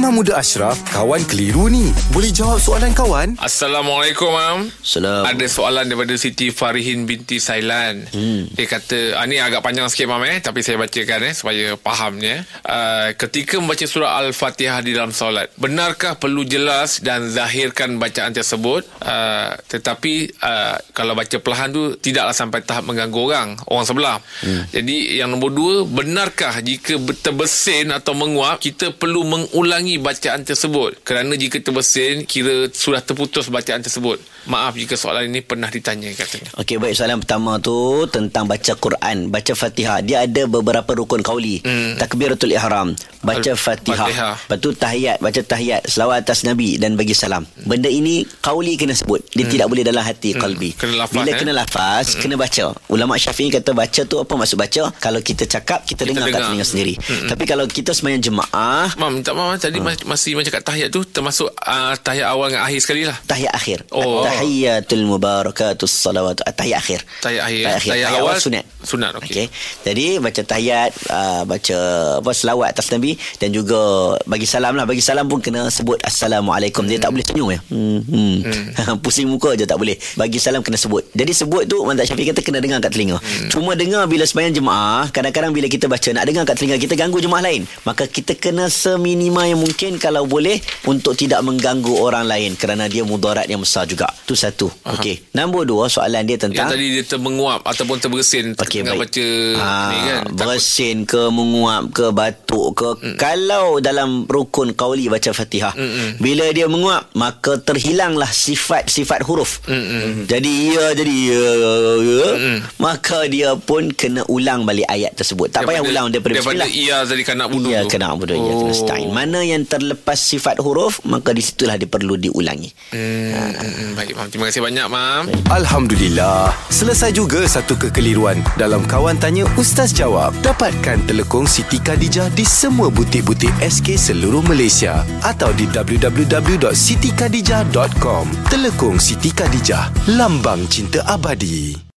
Imam Muda Ashraf, kawan keliru ni. Boleh jawab soalan kawan? Assalamualaikum, Mam. Salam. Ada soalan daripada Siti Farihin binti Sailan. Dia kata, ni agak panjang sikit, Mam, tapi saya bacakan supaya fahamnya. Ketika membaca surah Al-Fatihah di dalam solat, benarkah perlu jelas dan zahirkan bacaan tersebut? Tetapi kalau baca perlahan tu, tidaklah sampai tahap mengganggu orang sebelah. Jadi yang nombor dua, benarkah jika terbesin atau menguap, kita perlu mengulangi bacaan tersebut? Kerana jika terbesin, kira sudah terputus bacaan tersebut. Maaf jika soalan ini pernah ditanya, katanya. Okey, baik. Soalan pertama tu tentang baca Quran, baca Fatihah. Dia ada beberapa rukun qauli. Takbiratul ihram, baca Fatihah. Lepas tu tahiyat, baca tahiyat, selawat atas Nabi dan bagi salam. Benda ini qauli kena sebut. Dia tidak boleh dalam hati, qalbi. Bila kena lafaz, kena baca. Ulama Syafi'i kata baca tu apa maksud baca? Kalau kita cakap, kita dengar kat telinga sendiri. Tapi kalau kita semayang jemaah, Mam, tak, Mam, tadi masih macam kat tahiyat tu, termasuk tahiyat awal dengan akhir sekali lah. Tahiyat akhir. Tahiyatul Mubarakatussalawat. Tahiyat akhir. Tahiyat awal sunat. Okay. Jadi baca tahiyat, baca selawat atas Nabi dan juga bagi salam lah. Bagi salam pun kena sebut Assalamualaikum. Dia tak boleh senyum ya. Pusing muka je tak boleh. Bagi salam kena sebut. Jadi sebut tu Muhammad Ashraf kata kena dengar kat telinga. Cuma dengar bila semayang jemaah, kadang-kadang bila kita baca nak dengar kat telinga kita ganggu jemaah lain, maka kita kena seminima yang mungkin kalau boleh untuk tidak mengganggu orang lain kerana dia mudarat yang besar juga. Tu satu. Okey. Nombor dua, soalan dia tentang yang tadi dia termenguap ataupun terbersin. Okay, tengah baik. Baca ni kan, bersin ke, menguap ke, batuk ke. Kalau dalam rukun qauli baca Fatihah, bila dia menguap maka terhilanglah sifat-sifat huruf. Jadi maka dia pun kena ulang balik ayat tersebut. Tak payah ulang daripada ia tadi kena budu. Ya, kena budu. Ya, kena stain. Mana yang terlepas sifat huruf, maka di situlah dia perlu diulangi. Baik, Mam. Terima kasih banyak, Mam. Alhamdulillah. Selesai juga satu kekeliruan dalam Kawan Tanya Ustaz Jawab. Dapatkan telekong Siti Khadijah di semua butik-butik SK seluruh Malaysia atau di www.sitikhadijah.com. Telekong Siti Khadijah, lambang cinta abadi.